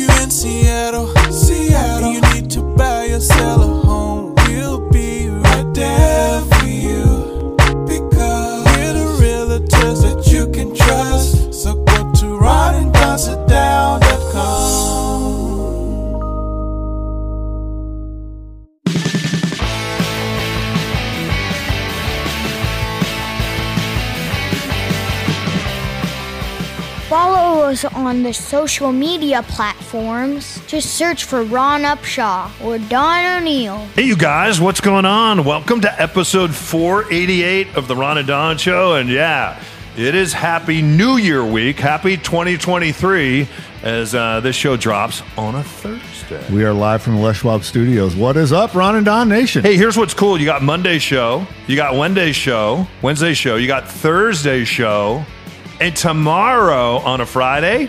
you in Seattle, Seattle, and you need to buy or sell a home, we'll be right there for you, because we're the realtors that you can trust. So go to RonAndDonSitDown.com. Follow us on the social media platforms. Just search for Ron Upshaw or Don O'Neill. Hey, you guys, what's going on? Welcome to episode 488 of the Ron and Don Show. And yeah, it is Happy New Year week. Happy 2023 as this show drops on a Thursday. We are live from the Les Schwab Studios. What is up, Ron and Don Nation? Hey, here's what's cool. You got Monday show. You got Wednesday show. You got Thursday show. And tomorrow, on a Friday,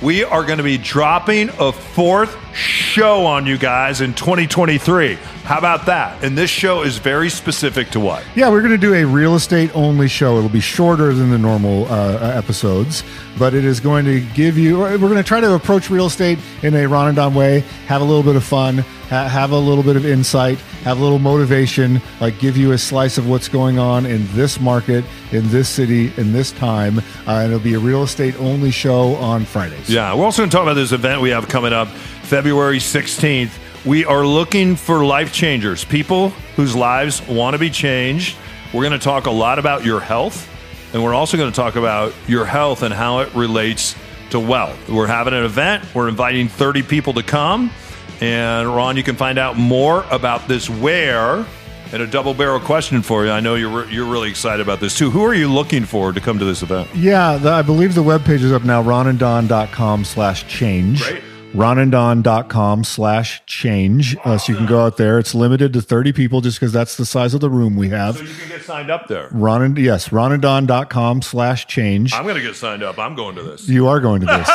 we are going to be dropping a fourth show on you guys in 2023. How about that? And this show is very specific to what? Yeah, we're going to do a real estate-only show. It'll be shorter than the normal episodes, but it is going to give you... We're going to try to approach real estate in a Ron and Don way, have a little bit of fun, have a little bit of insight, have a little motivation, like give you a slice of what's going on in this market, in this city, in this time. And it'll be a real estate only show on Fridays. Yeah, we're also going to talk about this event we have coming up February 16th. We are looking for life changers, people whose lives want to be changed. We're going to talk a lot about your health, and we're also going to talk about your health and how it relates to wealth. We're having an event. We're inviting 30 people to come. And Ron, you can find out more about this where, and a double-barrel question for you. I know you're really excited about this too. Who are you looking for to come to this event? Yeah, I believe the webpage is up now, ronanddon.com/change. Great. ronanddon.com/change. So you can go out there. It's limited to 30 people just because that's the size of the room we have. So you can get signed up there. Yes, ronanddon.com/change. I'm going to get signed up. I'm going to this. You are going to this.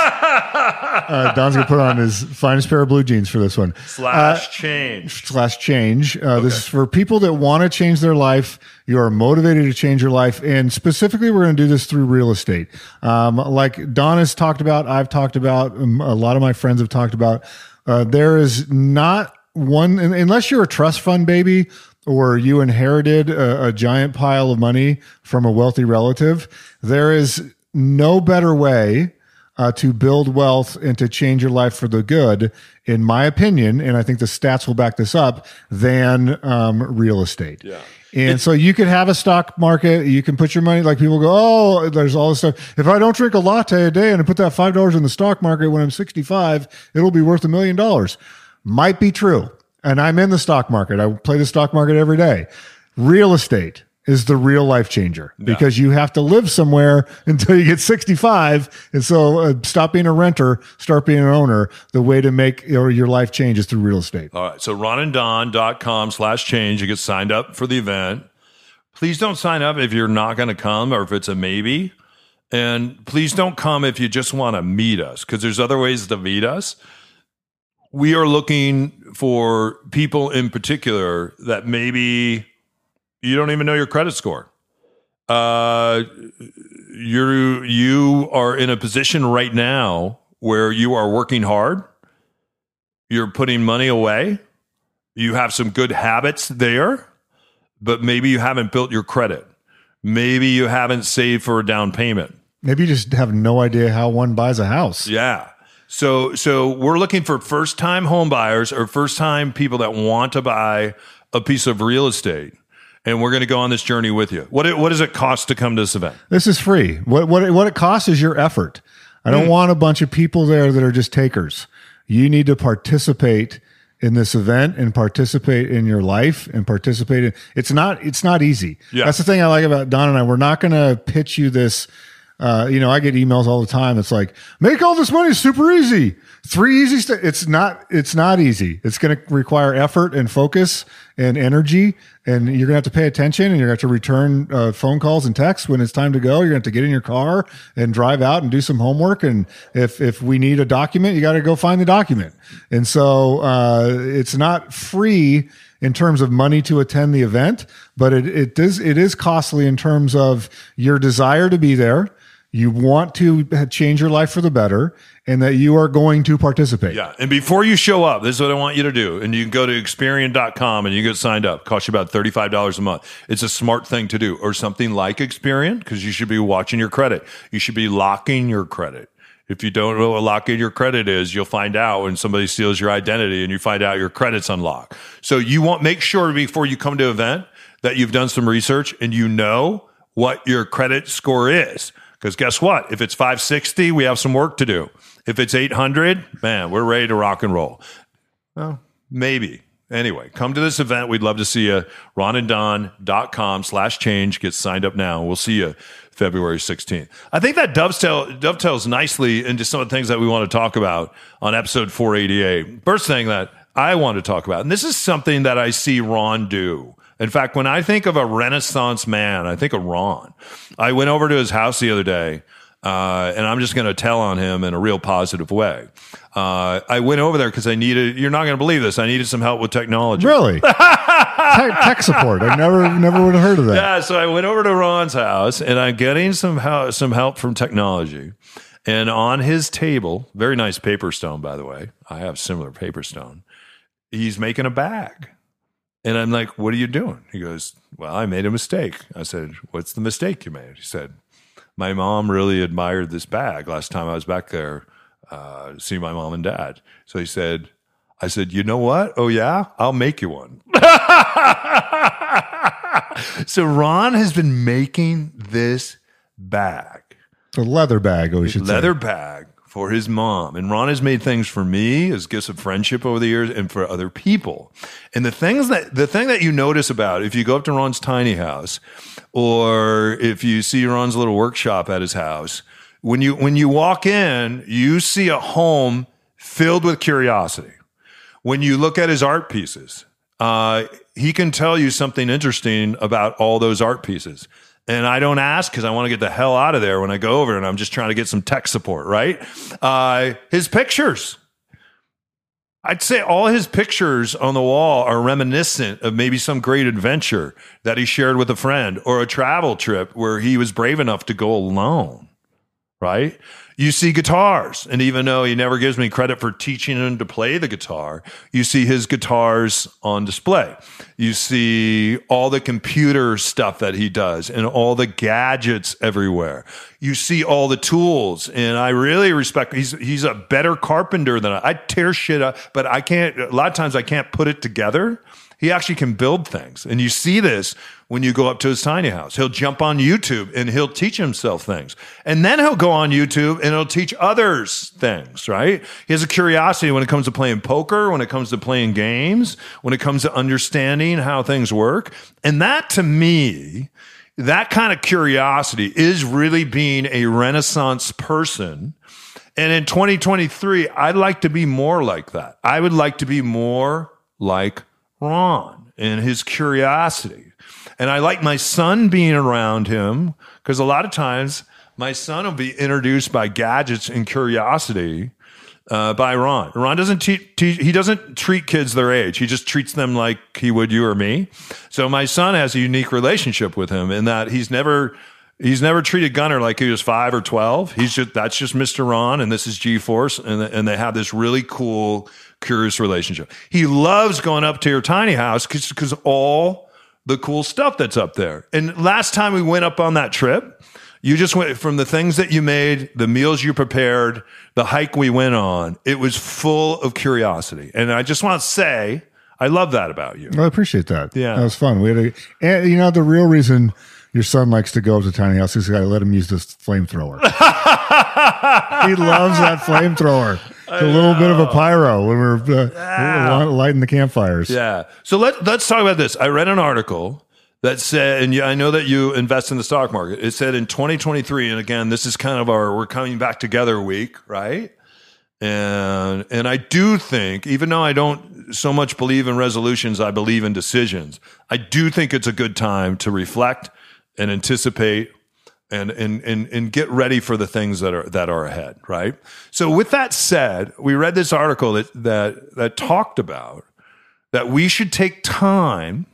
Don's going to put on his finest pair of blue jeans for this one. /change. Okay. This is for people that want to change their life. You are motivated to change your life. And specifically, we're going to do this through real estate. Like Don has talked about, I've talked about, a lot of my friends have talked about, there is not one, unless you're a trust fund baby or you inherited a giant pile of money from a wealthy relative, there is no better way to build wealth and to change your life for the good, in my opinion, and I think the stats will back this up, than real estate. Yeah. And so you could have a stock market, you can put your money, like people go, oh, there's all this stuff. If I don't drink a latte a day and I put that $5 in the stock market when I'm 65, it'll be worth $1 million. Might be true. And I'm in the stock market. I play the stock market every day. Real estate is the real life changer, because you have to live somewhere until you get 65. And so stop being a renter, start being an owner. The way to make your life change is through real estate. All right. So ronanddon.com/change. You get signed up for the event. Please don't sign up if you're not going to come or if it's a maybe. And please don't come if you just want to meet us, because there's other ways to meet us. We are looking for people in particular that maybe... You don't even know your credit score. You are in a position right now where you are working hard. You're putting money away. You have some good habits there, but maybe you haven't built your credit. Maybe you haven't saved for a down payment. Maybe you just have no idea how one buys a house. Yeah. So we're looking for first-time home buyers or first-time people that want to buy a piece of real estate. And we're going to go on this journey with you. What does it cost to come to this event? This is free. What it costs is your effort. I don't want a bunch of people there that are just takers. You need to participate in this event and participate in your life and participate in... It's not easy. Yeah. That's the thing I like about Don and I. We're not going to pitch you this... I get emails all the time. It's like, make all this money super easy. Three easy steps. It's not easy. It's going to require effort and focus and energy. And you're going to have to pay attention, and you're going to have to return phone calls and texts when it's time to go. You're going to have to get in your car and drive out and do some homework. And if we need a document, you got to go find the document. And so, it's not free in terms of money to attend the event, but it is costly in terms of your desire to be there, you want to change your life for the better, and that you are going to participate. Yeah. And before you show up, this is what I want you to do. And you can go to Experian.com and you get signed up. Costs you about $35 a month. It's a smart thing to do, or something like Experian, because you should be watching your credit. You should be locking your credit. If you don't know what locking your credit is, you'll find out when somebody steals your identity and you find out your credit's unlocked. So you want make sure before you come to an event that you've done some research and you know what your credit score is. Because guess what? If it's 560, we have some work to do. If it's 800, man, we're ready to rock and roll. Well, maybe. Anyway, come to this event. We'd love to see you. ronanddon.com/change. Get signed up now. We'll see you February 16th. I think that dovetails nicely into some of the things that we want to talk about on episode 488. First thing that I want to talk about, and this is something that I see Ron do. In fact, when I think of a Renaissance man, I think of Ron. I went over to his house the other day, and I'm just going to tell on him in a real positive way. I went over there because I needed, you're not going to believe this, I needed some help with technology. Really? Tech support. I never would have heard of that. Yeah, so I went over to Ron's house, and I'm getting some help from technology. And on his table, very nice paper stone, by the way. I have similar paper stone. He's making a bag. And I'm like, what are you doing? He goes, well, I made a mistake. I said, what's the mistake you made? He said, my mom really admired this bag last time I was back there to see my mom and dad. So he said, I said, you know what? Oh, yeah? I'll make you one. So Ron has been making this bag. A leather bag, we should say. Leather bag for his mom. And Ron has made things for me as gifts of friendship over the years and for other people. And the thing that you notice about it, if you go up to Ron's tiny house or if you see Ron's little workshop at his house, when you walk in, you see a home filled with curiosity. When you look at his art pieces, he can tell you something interesting about all those art pieces. And I don't ask because I want to get the hell out of there when I go over, and I'm just trying to get some tech support, right? His pictures. I'd say all his pictures on the wall are reminiscent of maybe some great adventure that he shared with a friend or a travel trip where he was brave enough to go alone, right? You see guitars, and even though he never gives me credit for teaching him to play the guitar, you see his guitars on display. You see all the computer stuff that he does and all the gadgets everywhere. You see all the tools, and I really respect, he's a better carpenter than I tear shit up, but I can't, a lot of times I can't put it together. He actually can build things. And you see this when you go up to his tiny house. He'll jump on YouTube and he'll teach himself things. And then he'll go on YouTube and he'll teach others things, right? He has a curiosity when it comes to playing poker, when it comes to playing games, when it comes to understanding how things work. And that, to me, that kind of curiosity is really being a Renaissance person. And in 2023, I'd like to be more like that. I would like to be more like Ron and his curiosity. And I like my son being around him because a lot of times my son will be introduced by gadgets and curiosity by Ron. Ron doesn't he doesn't treat kids their age. He just treats them like he would you or me. So my son has a unique relationship with him in that he's never treated Gunner like he was 5 or 12. That's just Mr. Ron, and this is G-Force, and they have this really cool, curious relationship. He loves going up to your tiny house because all the cool stuff that's up there. And last time we went up on that trip, you just went from the things that you made, the meals you prepared, the hike we went on. It was full of curiosity, and I just want to say I love that about you. I appreciate that. Yeah, that was fun. And you know the real reason. Your son likes to go up to tiny house. He's got to let him use this flamethrower. He loves that flamethrower. It's a little bit of a pyro when we're lighting the campfires. Yeah. So let's talk about this. I read an article that said, and I know that you invest in the stock market. It said in 2023, and again, this is kind of we're coming back together week, right? And I do think, even though I don't so much believe in resolutions, I believe in decisions. I do think it's a good time to reflect and anticipate and get ready for the things that are ahead, right? So with that said, we read this article that talked about that we should take time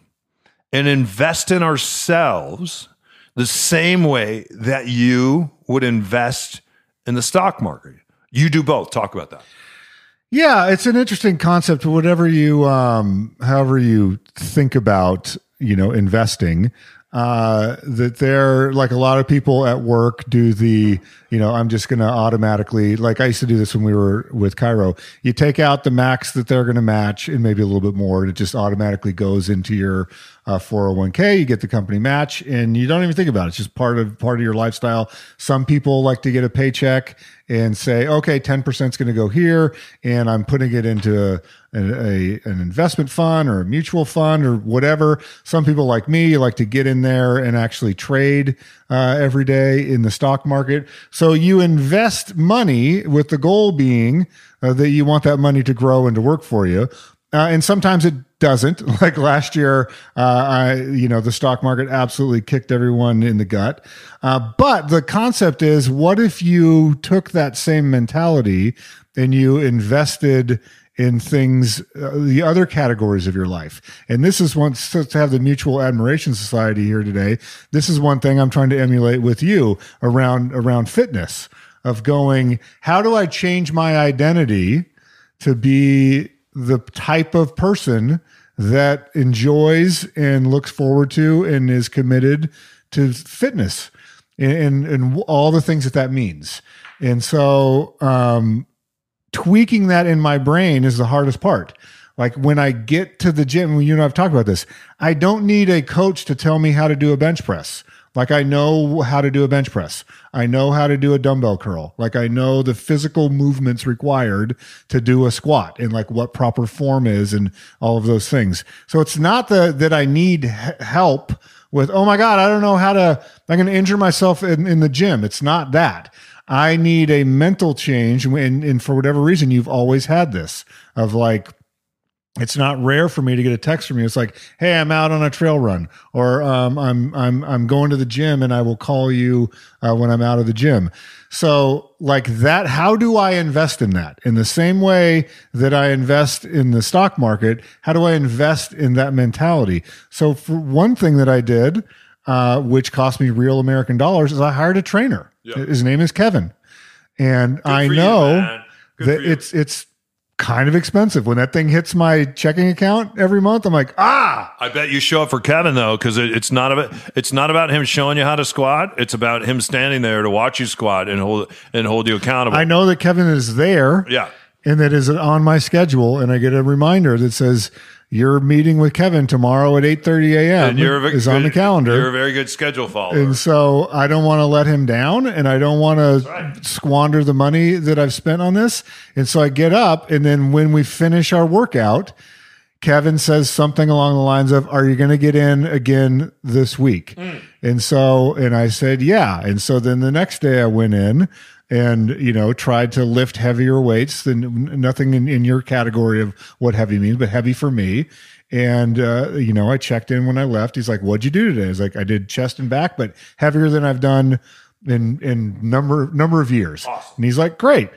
and invest in ourselves, the same way that you would invest in the stock market. You do both. Talk about that. Yeah, it's an interesting concept. Whatever you, however you think about, you know, investing, that they're like a lot of people at work do the, you know, I'm just going to automatically, like I used to do this when we were with Cairo, you take out the max that they're going to match and maybe a little bit more, and it just automatically goes into your 401k. You get the company match and you don't even think about it. It's just part of your lifestyle. Some people like to get a paycheck and say, okay, 10% is going to go here and I'm putting it into an investment fund or a mutual fund or whatever. Some people like me like to get in there and actually trade every day in the stock market. So you invest money with the goal being that you want that money to grow and to work for you. And sometimes it doesn't. Like last year, the stock market absolutely kicked everyone in the gut. But the concept is, what if you took that same mentality and you invested in things, the other categories of your life? And this is one, so to have the Mutual Admiration Society here today, this is one thing I'm trying to emulate with you around fitness, of going, how do I change my identity to be the type of person that enjoys and looks forward to and is committed to fitness and all the things that means. And so tweaking that in my brain is the hardest part. Like when I get to the gym, you and I have talked about this, I don't need a coach to tell me how to do a bench press. Like I know how to do a bench press. I know how to do a dumbbell curl. Like I know the physical movements required to do a squat and like what proper form is and all of those things. So it's not that I need help with, oh my God, I don't know how to, I'm going to injure myself in the gym. It's not that. I need a mental change. And for whatever reason, you've always had this of like, it's not rare for me to get a text from you. It's like, hey, I'm out on a trail run, or I'm going to the gym, and I will call you when I'm out of the gym. So like that, how do I invest in that? In the same way that I invest in the stock market, how do I invest in that mentality? So for one thing that I did, which cost me real American dollars, is I hired a trainer. Yeah. His name is Kevin. And good I know you, that it's kind of expensive. When that thing hits my checking account every month, I'm like, I bet you show up for Kevin though, because it's not about him showing you how to squat. It's about him standing there to watch you squat and hold you accountable. I know that Kevin is there, yeah, and that is on my schedule, and I get a reminder that says your meeting with Kevin tomorrow at 8:30 a.m. and is on the calendar. You're a very good schedule follower, and so I don't want to let him down, and I don't want to squander the money that I've spent on this. And so I get up, and then when we finish our workout, Kevin says something along the lines of, "Are you going to get in again this week?" Mm. And I said, "Yeah." And so then the next day I went in and, you know, tried to lift heavier weights than nothing in your category of what heavy means, but heavy for me. And, I checked in when I left. He's like, "What'd you do today?" I was like, "I did chest and back, but heavier than I've done in number of years." Awesome. And he's like, "Great."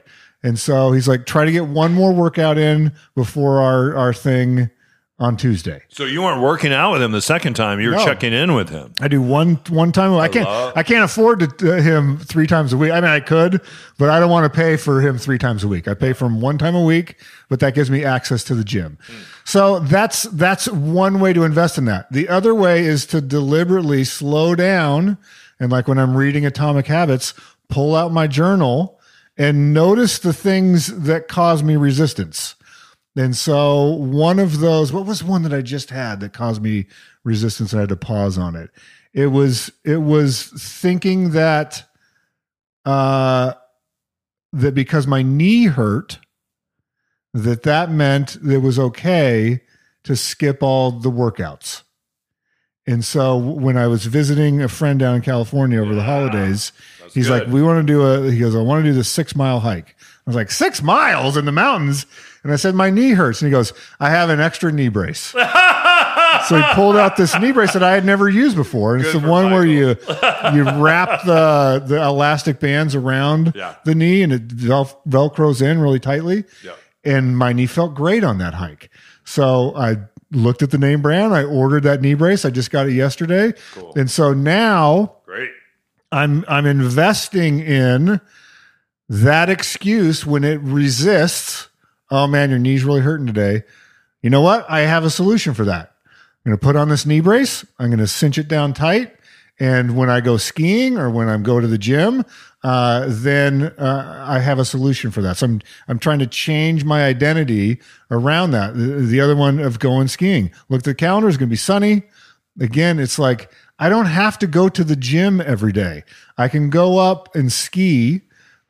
And so he's like, "Try to get one more workout in before our thing on Tuesday." So you weren't working out with him the second time. You were checking in with him. I do one time. I can't afford to him three times a week. I mean, I could, but I don't want to pay for him three times a week. I pay for him one time a week, but that gives me access to the gym. Mm. So that's one way to invest in that. The other way is to deliberately slow down. And like when I'm reading Atomic Habits, pull out my journal and notice the things that cause me resistance. And so one of those, what was one that I just had that caused me resistance and I had to pause on it? It was thinking that, that because my knee hurt, that meant it was okay to skip all the workouts. And so when I was visiting a friend down in California over the holidays, he's good. Like, he goes, "I want to do the 6-mile hike." I was like, 6 miles in the mountains? And I said, "My knee hurts." And he goes, "I have an extra knee brace." So he pulled out this knee brace that I had never used before. And good, it's the one Michael, where you wrap the elastic bands around the knee and it velcros in really tightly. Yeah. And my knee felt great on that hike. So I looked at the name brand. I ordered that knee brace. I just got it yesterday. Cool. And so now I'm investing in that excuse when it resists. Oh man, your knee's really hurting today. You know what? I have a solution for that. I'm going to put on this knee brace. I'm going to cinch it down tight. And when I go skiing or when I go to the gym, then I have a solution for that. So I'm trying to change my identity around that. The other one of going skiing. Look, the calendar is going to be sunny. Again, it's like, I don't have to go to the gym every day. I can go up and ski,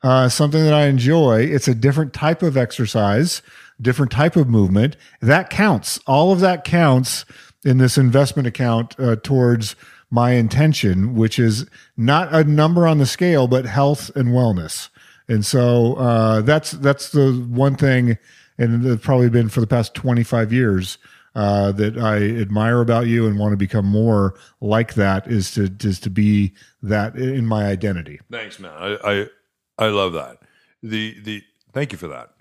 something that I enjoy. It's a different type of exercise, different type of movement. That counts. All of that counts in this investment account towards my intention, which is not a number on the scale, but health and wellness. And so that's the one thing, and it's probably been for the past 25 years, that I admire about you and want to become more like that, is to be that in my identity. Thanks, man. I love that. The thank you for that.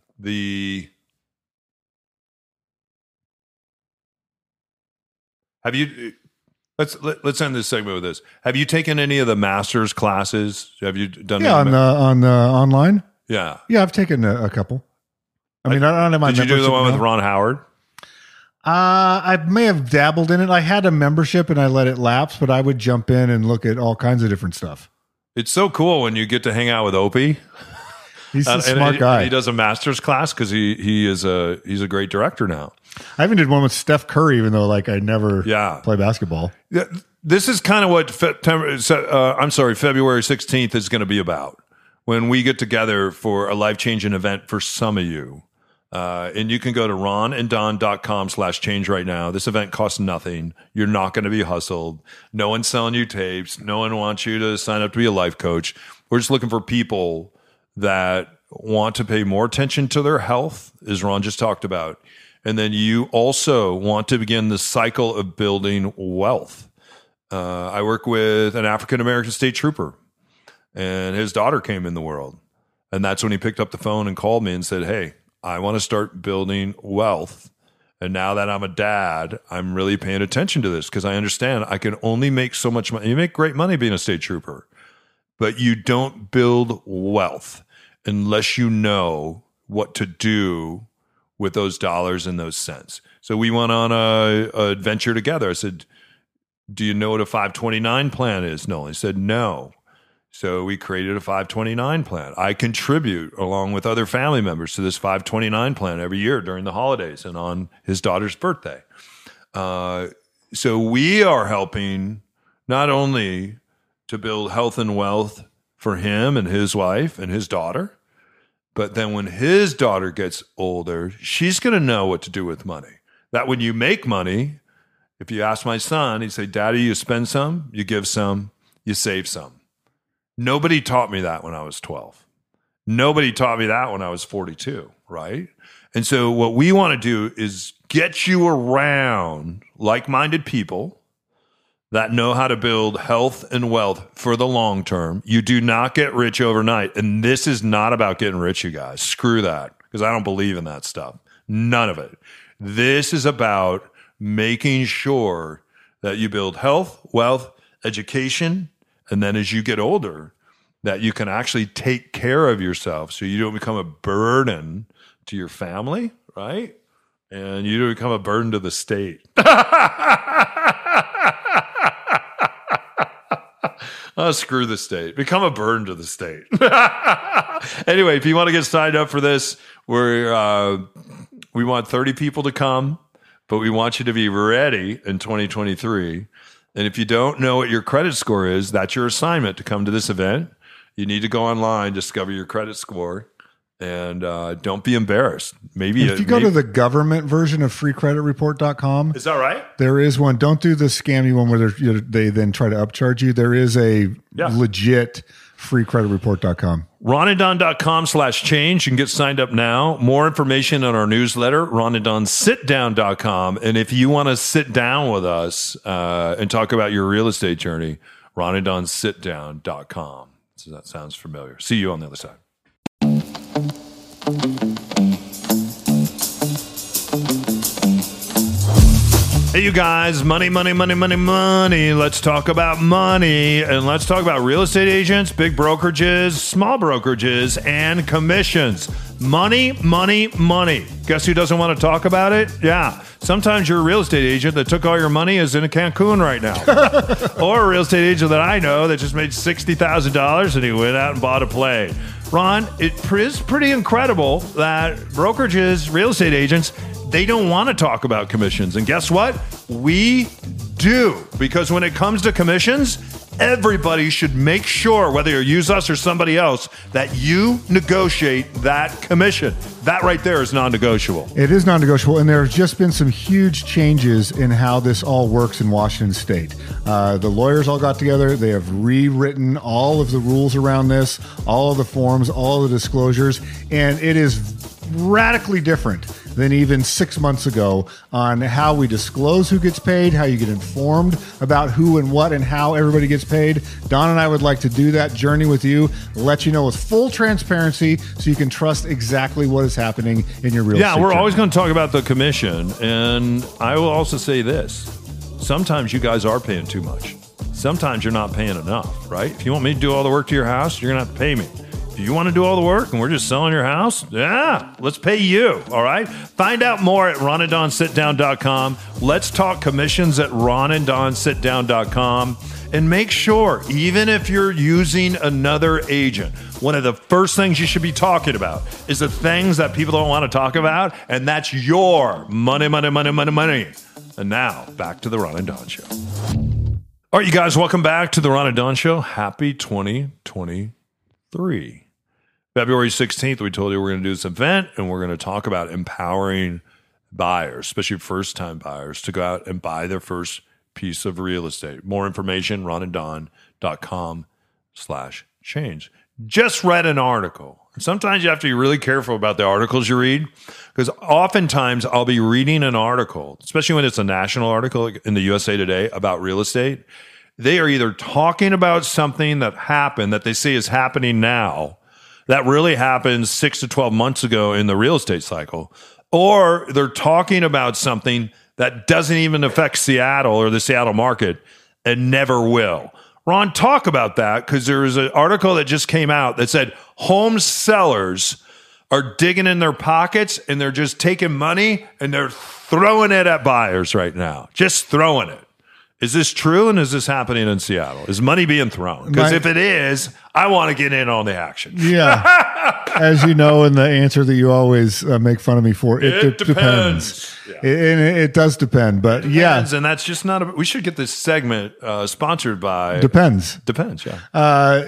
Let's end this segment with this. Have you taken any of the master's classes? Have you done? Yeah, on the online. Yeah, I've taken a couple. I don't have my. Did you do the one with Ron Howard? I may have dabbled in it. I had a membership and I let it lapse, but I would jump in and look at all kinds of different stuff. It's so cool when you get to hang out with Opie. He's a smart guy. He does a master's class because he's a great director now. I even did one with Steph Curry, even though I never play basketball. Yeah, this is kind of what February 16th is going to be about, when we get together for a life-changing event for some of you. And you can go to ronanddon.com/change right now. This event costs nothing. You're not going to be hustled. No one's selling you tapes. No one wants you to sign up to be a life coach. We're just looking for people that want to pay more attention to their health, as Ron just talked about. And then you also want to begin the cycle of building wealth. I work with an African-American state trooper, and his daughter came in the world. And that's when he picked up the phone and called me and said, hey, I want to start building wealth. And now that I'm a dad, I'm really paying attention to this because I understand I can only make so much money. You make great money being a state trooper, but you don't build wealth unless you know what to do with those dollars and those cents. So we went on a adventure together. I said, do you know what a 529 plan is? No. He said, no. So we created a 529 plan. I contribute along with other family members to this 529 plan every year during the holidays and on his daughter's birthday. So we are helping not only to build health and wealth for him and his wife and his daughter, but then when his daughter gets older, she's going to know what to do with money. That when you make money, if you ask my son, he'd say, Daddy, you spend some, you give some, you save some. Nobody taught me that when I was 12. Nobody taught me that when I was 42, right? And so what we want to do is get you around like-minded people that know how to build health and wealth for the long term. You do not get rich overnight. And this is not about getting rich, you guys. Screw that, because I don't believe in that stuff. None of it. This is about making sure that you build health, wealth, education, and then as you get older, that you can actually take care of yourself so you don't become a burden to your family, right? And you don't become a burden to the state. Oh, screw the state. Become a burden to the state. Anyway, if you want to get signed up for this, we want 30 people to come, but we want you to be ready in 2023. And if you don't know what your credit score is, that's your assignment to come to this event. You need to go online, discover your credit score, and don't be embarrassed. Maybe if you go to the government version of freecreditreport.com. Is that right? There is one. Don't do the scammy one where they then try to upcharge you. There is a legit freecreditreport.com. ronanddon.com/change. You can get signed up now. More information on our newsletter, ronanddonsitdown.com. And if you want to sit down with us and talk about your real estate journey, ronanddonsitdown.com. So that sounds familiar. See you on the other side. Hey, you guys, money, money, money, money, money. Let's talk about money, and let's talk about real estate agents, big brokerages, small brokerages, and commissions. Money, money, money. Guess who doesn't want to talk about it? Yeah. Sometimes your real estate agent that took all your money is in Cancun right now. Or a real estate agent that I know that just made $60,000 and he went out and bought a plane. Ron, it is pretty incredible that brokerages, real estate agents, they don't want to talk about commissions. And guess what? We do. Because when it comes to commissions, everybody should make sure, whether you use us or somebody else, that you negotiate that commission. That right there is non-negotiable. It is non-negotiable, and there's just been some huge changes in how this all works in Washington State. The lawyers all got together. They have rewritten all of the rules around this, all of the forms, all of the disclosures, and it is radically different than even 6 months ago on how we disclose who gets paid, how you get informed about who and what and how everybody gets paid. Don and I would like to do that journey with you, let you know with full transparency so you can trust exactly what is happening in your real estate. Yeah, we're always going to talk about the commission. And I will also say this. Sometimes you guys are paying too much. Sometimes you're not paying enough, right? If you want me to do all the work to your house, you're going to have to pay me. Do you want to do all the work and we're just selling your house? Yeah, let's pay you, all right? Find out more at ronanddonsitdown.com. Let's talk commissions at ronanddonsitdown.com. And make sure, even if you're using another agent, one of the first things you should be talking about is the things that people don't want to talk about, and that's your money, money, money, money, money. And now, back to the Ron and Don Show. All right, you guys, welcome back to the Ron and Don Show. Happy 2023. February 16th, we told you we're going to do this event, and we're going to talk about empowering buyers, especially first-time buyers, to go out and buy their first piece of real estate. More information, ronanddon.com/change. Just read an article. Sometimes you have to be really careful about the articles you read, because oftentimes I'll be reading an article, especially when it's a national article in the USA Today about real estate. They are either talking about something that happened that they see is happening now, that really happened 6 to 12 months ago in the real estate cycle, or they're talking about something that doesn't even affect Seattle or the Seattle market and never will. Ron, talk about that, because there was an article that just came out that said home sellers are digging in their pockets and they're just taking money and they're throwing it at buyers right now, just throwing it. Is this true, and is this happening in Seattle? Is money being thrown? Because if it is, I want to get in on the action. Yeah. As you know, and the answer that you always make fun of me for, it depends. Yeah. It does depend, but yeah. And that's just not we should get this segment sponsored by... Depends. Depends, yeah.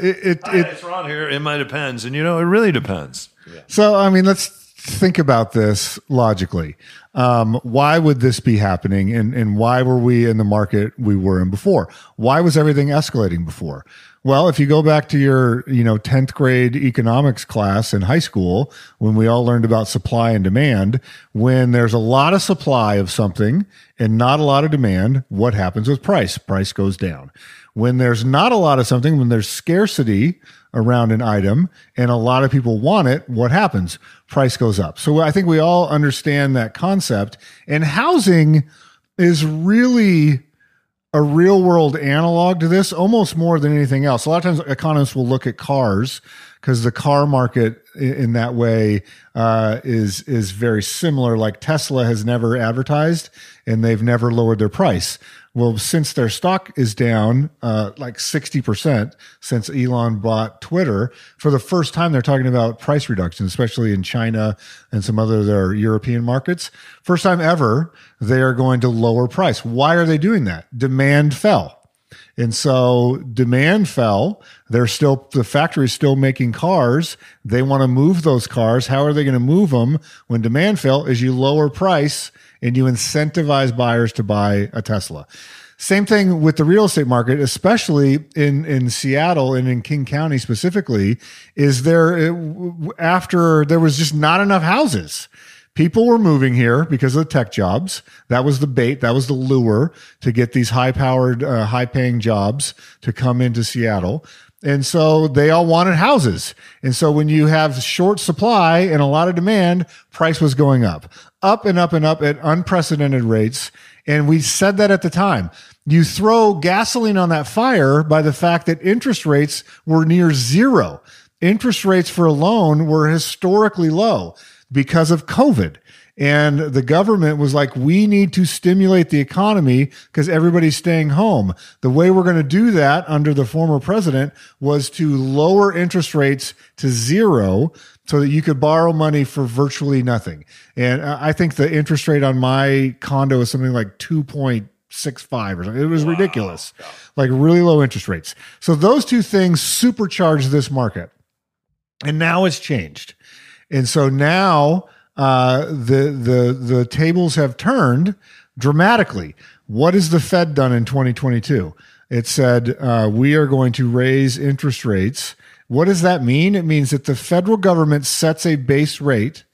It's Ron here. It might depends, and it really depends. Yeah. So, let's... think about this logically. Why would this be happening? And why were we in the market we were in before? Why was everything escalating before? Well, if you go back to your, 10th grade economics class in high school, when we all learned about supply and demand, when there's a lot of supply of something and not a lot of demand, what happens with price? Price goes down. When there's not a lot of something, when there's scarcity around an item and a lot of people want it, what happens? Price goes up. So I think we all understand that concept. And housing is really a real world analog to this, almost more than anything else. A lot of times economists will look at cars because the car market in that way is very similar. Like Tesla has never advertised and they've never lowered their price. Well, since their stock is down like 60% since Elon bought Twitter, for the first time they're talking about price reductions, especially in China and some other their European markets. First time ever, they are going to lower price. Why are they doing that? Demand fell. And so demand fell. They're still, the factory's still making cars. They want to move those cars. How are they going to move them when demand fell? Is you lower price and you incentivize buyers to buy a Tesla. Same thing with the real estate market, especially in Seattle and in King County specifically, is there was just not enough houses. People were moving here because of the tech jobs. That was the bait. That was the lure to get these high-powered, high-paying jobs to come into Seattle. And so they all wanted houses. And so when you have short supply and a lot of demand, price was going up, up and up and up at unprecedented rates. And we said that at the time. You throw gasoline on that fire by the fact that interest rates were near zero. Interest rates for a loan were historically low because of COVID. And the government was like, we need to stimulate the economy because everybody's staying home. The way we're going to do that under the former president was to lower interest rates to zero so that you could borrow money for virtually nothing. And I think the interest rate on my condo is something like 2.65 or something. It was ridiculous, like really low interest rates. So those two things supercharged this market. And now it's changed. And so now the tables have turned dramatically. What has the Fed done in 2022? It said, we are going to raise interest rates. What does that mean? It means that the federal government sets a base rate.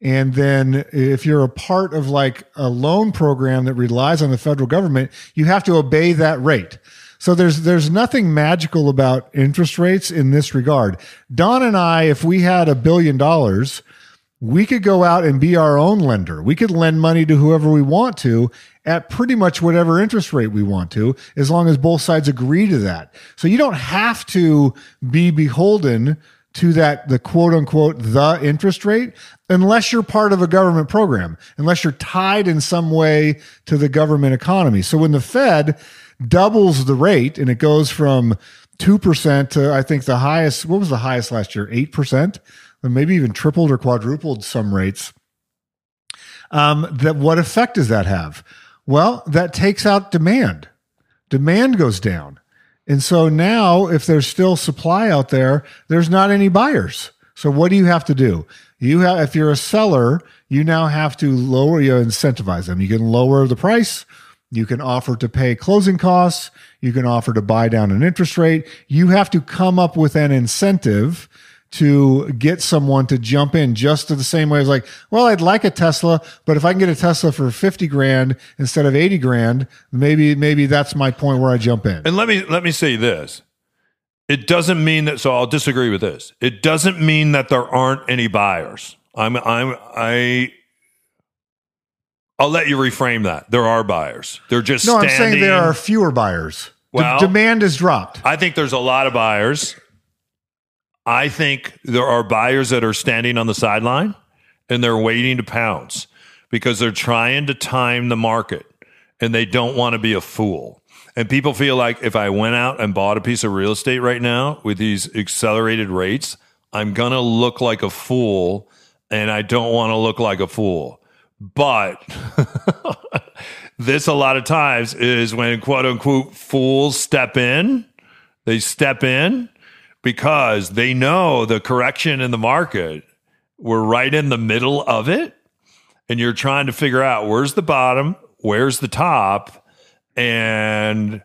And then if you're a part of like a loan program that relies on the federal government, you have to obey that rate. So there's nothing magical about interest rates in this regard. Don and I, if we had $1 billion, we could go out and be our own lender. We could lend money to whoever we want to at pretty much whatever interest rate we want to, as long as both sides agree to that. So you don't have to be beholden to that, the quote unquote, the interest rate, unless you're part of a government program, unless you're tied in some way to the government economy. So when the Fed doubles the rate and it goes from 2% to, I think the highest, what was the highest last year? 8%, or maybe even tripled or quadrupled some rates. That what effect does that have? Well, that takes out demand. Demand goes down. And so now if there's still supply out there, there's not any buyers. So what do you have to do? You have, if you're a seller, you now have to lower, you incentivize them. You can lower the price. You can offer to pay closing costs. You can offer to buy down an interest rate. You have to come up with an incentive to get someone to jump in, just to the same way as like, well, I'd like a Tesla, but if I can get a Tesla for 50 grand instead of 80 grand, maybe that's my point where I jump in. And let me say this. It doesn't mean that, so I'll disagree with this. It doesn't mean that there aren't any buyers. I'll let you reframe that. There are buyers. They're just standing. No, I'm saying there are fewer buyers. Well, demand has dropped. I think there's a lot of buyers. I think there are buyers that are standing on the sideline and they're waiting to pounce because they're trying to time the market and they don't want to be a fool. And people feel like if I went out and bought a piece of real estate right now with these accelerated rates, I'm going to look like a fool, and I don't want to look like a fool. But this a lot of times is when quote unquote fools step in, they step in. Because they know the correction in the market, we're right in the middle of it, and you're trying to figure out where's the bottom, where's the top, and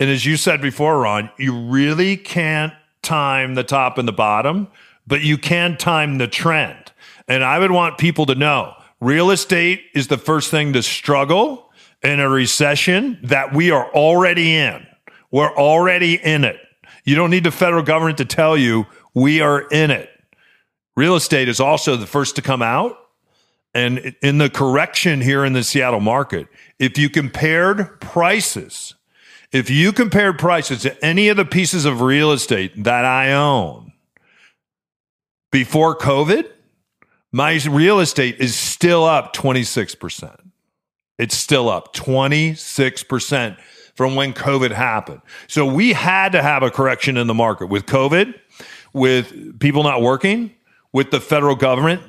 as you said before, Ron, you really can't time the top and the bottom, but you can time the trend. And I would want people to know real estate is the first thing to struggle in a recession that we are already in. We're already in it. You don't need the federal government to tell you we are in it. Real estate is also the first to come out. And in the correction here in the Seattle market, if you compared prices to any of the pieces of real estate that I own before COVID, my real estate is still up 26%. It's still up 26%. From when COVID happened. So we had to have a correction in the market with COVID, with people not working, with the federal government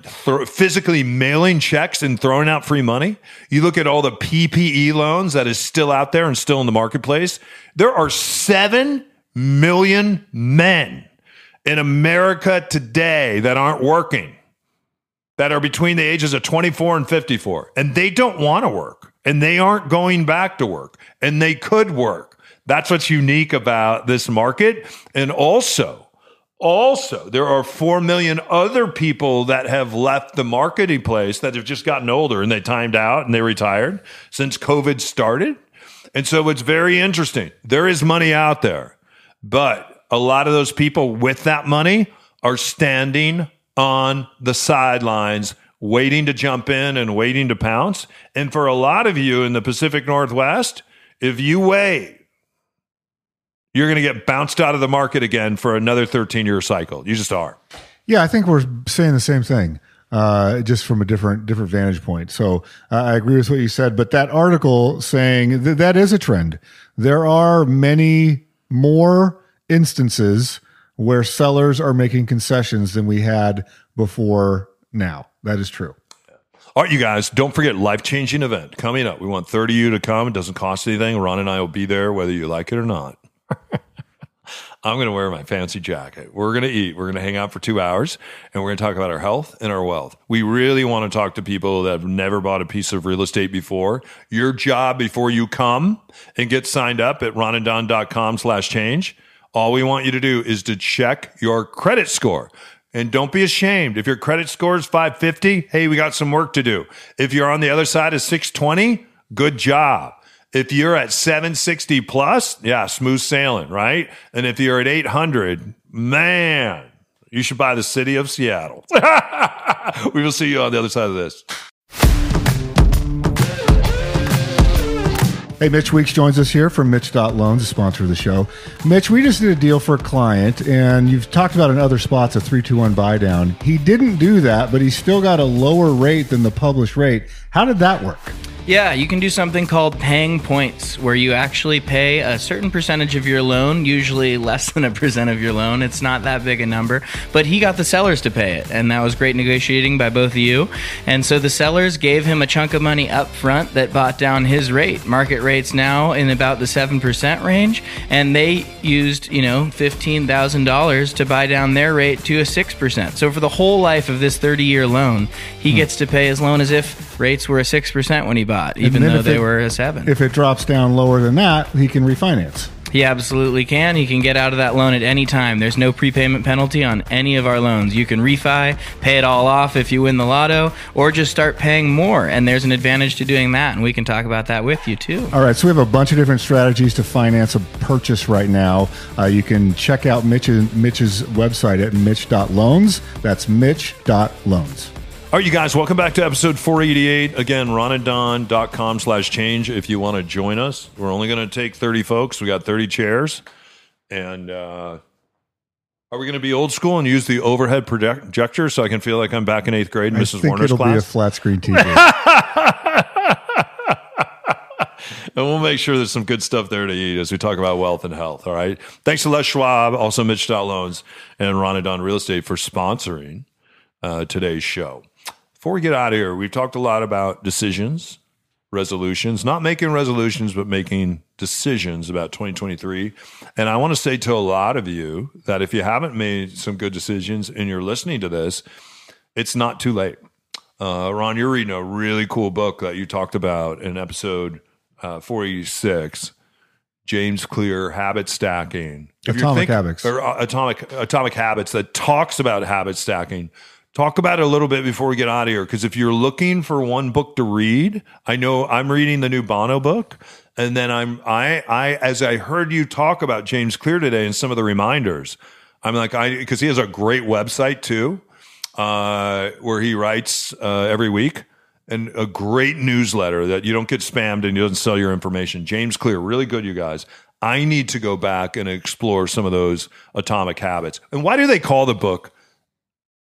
physically mailing checks and throwing out free money. You look at all the PPE loans that is still out there and still in the marketplace. There are 7 million men in America today that aren't working, that are between the ages of 24 and 54, and they don't want to work. And they aren't going back to work, and they could work. That's what's unique about this market. And also, there are 4 million other people that have left the marketplace that have just gotten older, and they timed out and they retired since COVID started. And so it's very interesting. There is money out there. But a lot of those people with that money are standing on the sidelines, waiting to jump in and waiting to pounce. And for a lot of you in the Pacific Northwest, if you wait, you're going to get bounced out of the market again for another 13-year cycle. You just are. Yeah, I think we're saying the same thing, just from a different vantage point. So I agree with what you said, but that article saying that is a trend. There are many more instances where sellers are making concessions than we had before now. That is true. All right, you guys, don't forget, life-changing event coming up. We want 30 of you to come. It doesn't cost anything. Ron and I will be there whether you like it or not. I'm going to wear my fancy jacket. We're going to eat. We're going to hang out for 2 hours, and we're going to talk about our health and our wealth. We really want to talk to people that have never bought a piece of real estate before. Your job before you come and get signed up at ronanddon.com/change. All we want you to do is to check your credit score. And don't be ashamed. If your credit score is 550, hey, we got some work to do. If you're on the other side of 620, good job. If you're at 760 plus, yeah, smooth sailing, right? And if you're at 800, man, you should buy the city of Seattle. We will see you on the other side of this. Hey, Mitch Weeks joins us here from Mitch.loans, a sponsor of the show. Mitch, we just did a deal for a client, and you've talked about in other spots a 3-2-1 buy down. He didn't do that, but he still got a lower rate than the published rate. How did that work? Yeah, you can do something called paying points, where you actually pay a certain percentage of your loan, usually less than a percent of your loan. It's not that big a number, but he got the sellers to pay it, and that was great negotiating by both of you. And so the sellers gave him a chunk of money up front that bought down his rate. Market rates now in about the 7% range, and they used, $15,000 to buy down their rate to a 6%. So for the whole life of this 30-year loan, he gets to pay his loan as if rates were a 6% when he bought, even though they were a 7%. If it drops down lower than that, he can refinance. He absolutely can. He can get out of that loan at any time. There's no prepayment penalty on any of our loans. You can refi, pay it all off if you win the lotto, or just start paying more. And there's an advantage to doing that, and we can talk about that with you, too. All right, so we have a bunch of different strategies to finance a purchase right now. You can check out Mitch's website at Mitch.loans. That's Mitch.loans. All right, you guys, welcome back to episode 488. Again, ronanddon.com/change if you want to join us. We're only going to take 30 folks. We got 30 chairs. And are we going to be old school and use the overhead projector so I can feel like I'm back in 8th grade in Mrs. Warner's class? I think it'll be a flat screen TV. And we'll make sure there's some good stuff there to eat as we talk about wealth and health, all right? Thanks to Les Schwab, also Mitch.loans, and Ron and Don Real Estate for sponsoring today's show. Before we get out of here, we've talked a lot about decisions, resolutions, not making resolutions, but making decisions about 2023. And I want to say to a lot of you that if you haven't made some good decisions and you're listening to this, it's not too late. Ron, you're reading a really cool book that you talked about in episode 486, James Clear, Habit Stacking. Atomic Habits, that talks about habit stacking. Talk about it a little bit before we get out of here, because if you're looking for one book to read, I know I'm reading the new Bono book, and then as I heard you talk about James Clear today and some of the reminders, I'm like, because he has a great website too, where he writes every week, and a great newsletter that you don't get spammed and he doesn't sell your information. James Clear, really good, you guys. I need to go back and explore some of those Atomic Habits. And why do they call the book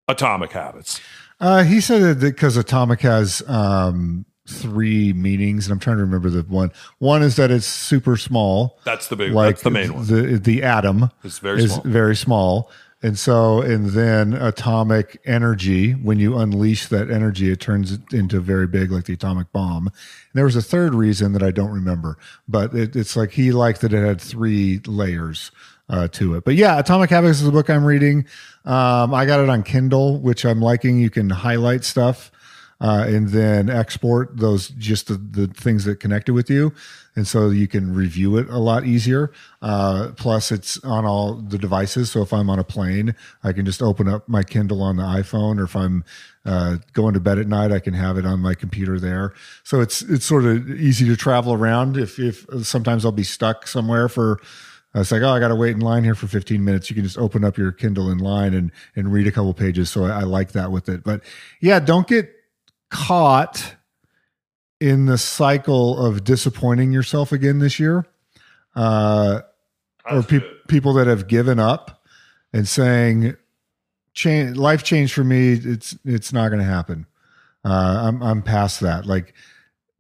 Atomic Habits? He said that because atomic has three meanings, and I'm trying to remember the one. One is that it's super small. That's the big. Like that's the main one. The atom is very small, and then atomic energy. When you unleash that energy, it turns into very big, like the atomic bomb. And there was a third reason that I don't remember, but it's like he liked that it had three layers to it. But yeah, Atomic Habits is the book I'm reading. I got it on Kindle, which I'm liking. You can highlight stuff and then export those, just the things that connected with you. And so you can review it a lot easier. Plus, it's on all the devices. So if I'm on a plane, I can just open up my Kindle on the iPhone, or if I'm going to bed at night, I can have it on my computer there. So it's sort of easy to travel around. If sometimes I'll be stuck somewhere for It's like, oh, I got to wait in line here for 15 minutes. You can just open up your Kindle in line and read a couple pages. So I like that with it. But yeah, don't get caught in the cycle of disappointing yourself again this year. Or people that have given up and saying, life changed for me. It's not going to happen. I'm past that. Like,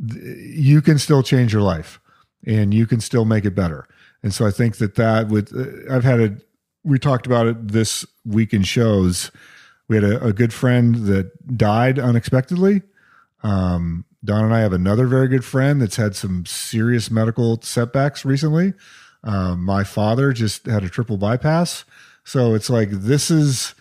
you can still change your life and you can still make it better. And so I think that with, we talked about it this week in shows. We had a good friend that died unexpectedly. Don and I have another very good friend that's had some serious medical setbacks recently. My father just had a triple bypass. So it's like, this is,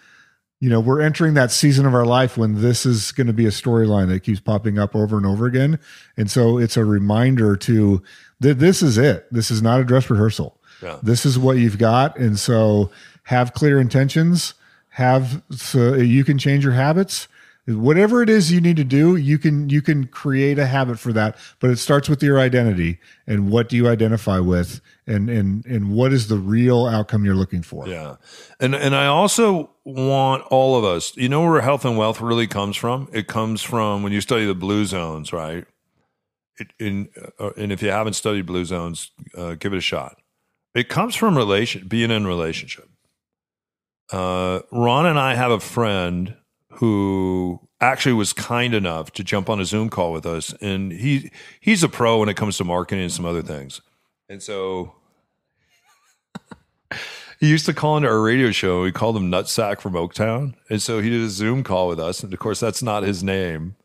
we're entering that season of our life when this is going to be a storyline that keeps popping up over and over again. And so it's a reminder to this is it. This is not a dress rehearsal. Yeah. This is what you've got. And so have clear intentions, so you can change your habits. Whatever it is you need to do, you can create a habit for that, but it starts with your identity and what do you identify with and what is the real outcome you're looking for. Yeah. And I also want all of us, where health and wealth really comes from? It comes from when you study the Blue Zones, right? And if you haven't studied Blue Zones, give it a shot. It comes from being in relationship. Ron and I have a friend who actually was kind enough to jump on a Zoom call with us. And he's a pro when it comes to marketing and some other things. And so he used to call into our radio show. We called him Nutsack from Oaktown. And so he did a Zoom call with us. And of course, that's not his name.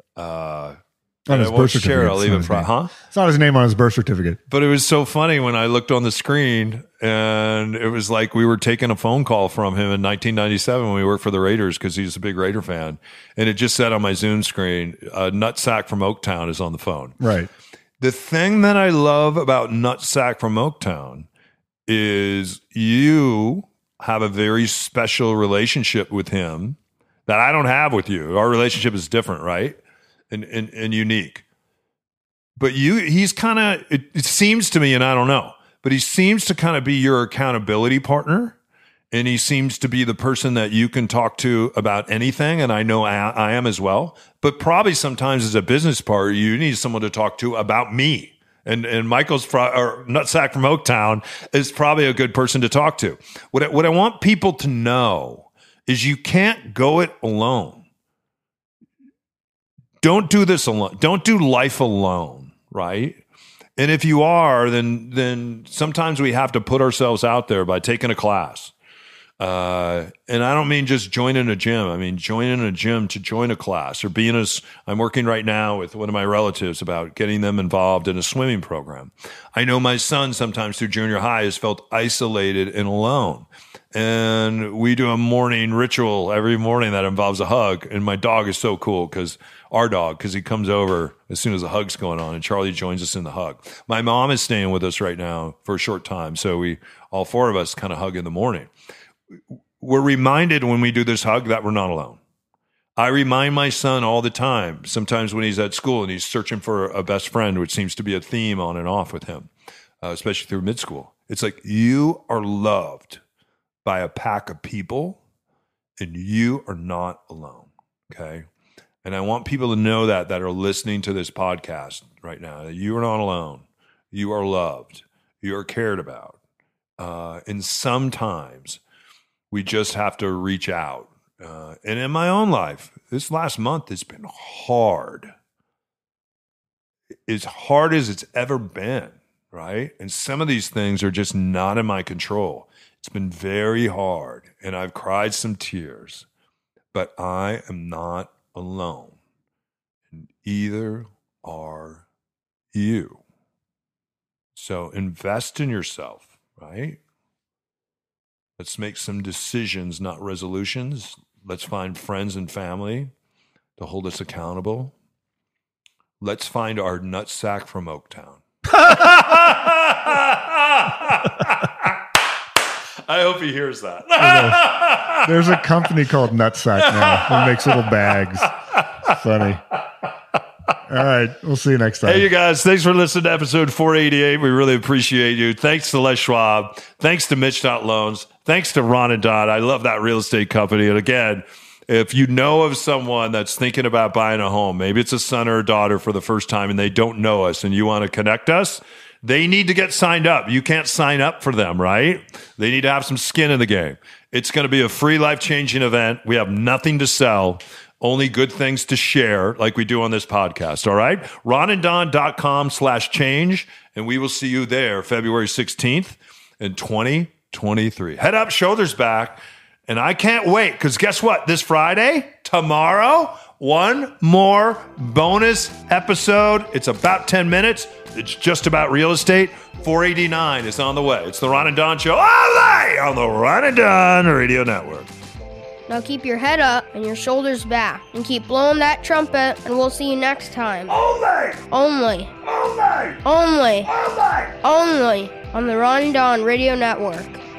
Not his birth certificate. I'll leave it for, huh? It's not his name on his birth certificate. But it was so funny when I looked on the screen, and it was like we were taking a phone call from him in 1997 when we worked for the Raiders because he's a big Raider fan, and it just said on my Zoom screen, "Nutsack from Oaktown is on the phone." Right. The thing that I love about Nutsack from Oaktown is you have a very special relationship with him that I don't have with you. Our relationship is different, right? And unique, but he's kind of, it seems to me, and I don't know, but he seems to kind of be your accountability partner, and he seems to be the person that you can talk to about anything. And I know I am as well, but probably sometimes as a business partner, you need someone to talk to about me. And Michael's or Nutsack from Oaktown is probably a good person to talk to. What I want people to know is you can't go it alone. Don't do this alone. Don't do life alone, right? And if you are, then sometimes we have to put ourselves out there by taking a class. And I don't mean just joining a gym. I mean joining a gym to join a class, or I'm working right now with one of my relatives about getting them involved in a swimming program. I know my son sometimes through junior high has felt isolated and alone. And we do a morning ritual every morning that involves a hug. And my dog is so cool because he comes over as soon as the hug's going on, and Charlie joins us in the hug. My mom is staying with us right now for a short time. So all four of us kind of hug in the morning. We're reminded when we do this hug that we're not alone. I remind my son all the time, sometimes when he's at school and he's searching for a best friend, which seems to be a theme on and off with him, especially through mid-school. It's like, you are loved by a pack of people and you are not alone, okay? And I want people to know that are listening to this podcast right now, that you are not alone. You are loved. You are cared about. And sometimes we just have to reach out. And in my own life, this last month has been hard. As hard as it's ever been, right? And some of these things are just not in my control. It's been very hard, and I've cried some tears, but I am not alone. And either are you. So invest in yourself, right? Let's make some decisions, not resolutions. Let's find friends and family to hold us accountable. Let's find our Nutsack from Oaktown. I hope he hears that. There's a company called Nutsack now that makes little bags. It's funny. All right. We'll see you next time. Hey, you guys. Thanks for listening to episode 488. We really appreciate you. Thanks to Les Schwab. Thanks to Mitch.loans. Thanks to Ron and Don. I love that real estate company. And again, if you know of someone that's thinking about buying a home, maybe it's a son or a daughter for the first time and they don't know us and you want to connect us, they need to get signed up. You can't sign up for them, right? They need to have some skin in the game. It's going to be a free life-changing event. We have nothing to sell, only good things to share like we do on this podcast, all right? ronanddon.com/change, and we will see you there February 16th in 2023. Head up, shoulders back, and I can't wait because guess what? This Friday, tomorrow, one more bonus episode. It's about 10 minutes. It's just about real estate. 489 is on the way. It's the Ron and Don Show all day on the Ron and Don Radio Network. Now keep your head up and your shoulders back and keep blowing that trumpet, and we'll see you next time. Only. Only. Only. Only. Only. Only on the Ron and Don Radio Network.